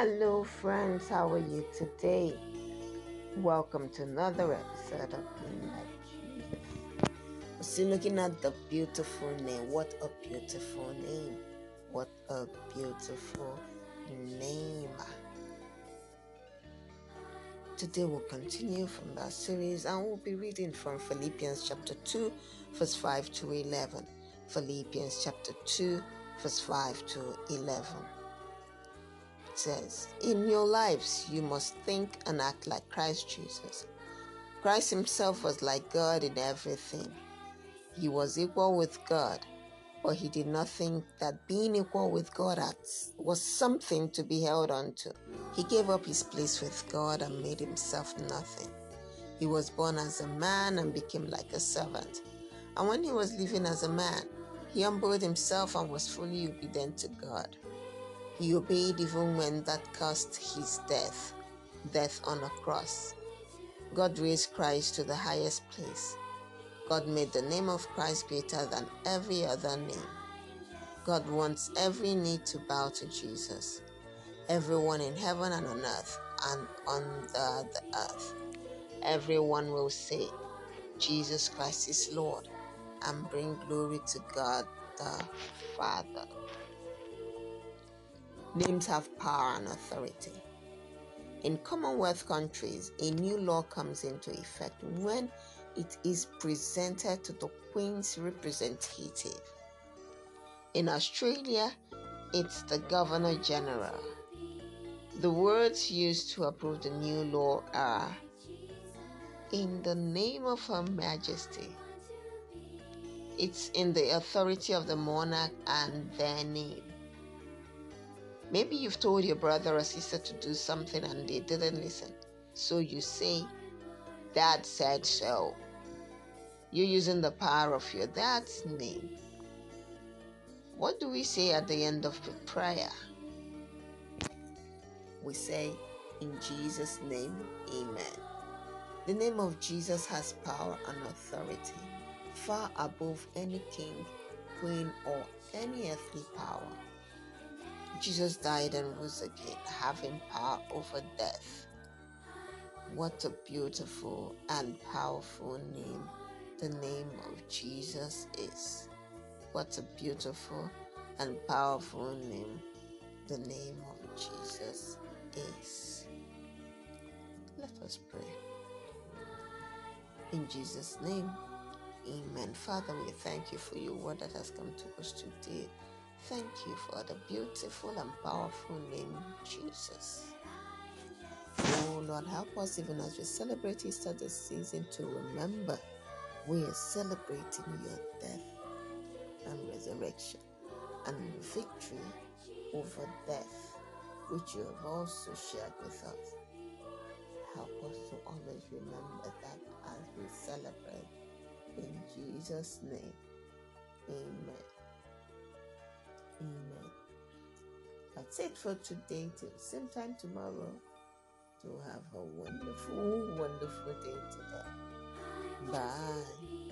Hello friends, how are you today? Welcome to another episode of Being Like Jesus. See, looking at the beautiful name. What a beautiful name. What a beautiful name. Today we'll continue from that series and we'll be reading from Philippians chapter 2, verse 5 to 11. Philippians chapter 2, verse 5 to 11. Says, in your lives you must think and act like Christ Jesus. Christ himself was like God in everything. He was equal with God, but he did not think that being equal with God was something to be held on to. He gave up his place with God and made himself nothing. He was born as a man and became like a servant. And when he was living as a man, he humbled himself and was fully obedient to God. He obeyed even when that cost his death on a cross. God raised Christ to the highest place. God made the name of Christ greater than every other name. God wants every knee to bow to Jesus, everyone in heaven and on earth and under the earth. Everyone will say, Jesus Christ is Lord, and bring glory to God the Father. Names have power and authority. In Commonwealth countries, a new law comes into effect when it is presented to the Queen's representative. In Australia, it's the Governor General. The words used to approve the new law are, in the name of Her Majesty. It's in the authority of the monarch and their name. Maybe you've told your brother or sister to do something and they didn't listen. So you say, Dad said so. You're using the power of your dad's name. What do we say at the end of the prayer? We say, in Jesus' name, amen. The name of Jesus has power and authority, far above any king, queen, or any earthly power. Jesus died and rose again, having power over death. What a beautiful and powerful name the name of Jesus is. What a beautiful and powerful name the name of Jesus is. Let us pray. In Jesus' name, amen. Father, we thank you for your word that has come to us today. Thank you for the beautiful and powerful name, Jesus. Oh Lord, help us even as we celebrate Easter this season to remember we are celebrating your death and resurrection and victory over death, which you have also shared with us. Help us to always remember that as we celebrate. In Jesus' name, amen. Amen. That's it for today. Till same time tomorrow. To have a wonderful, wonderful day today. Bye.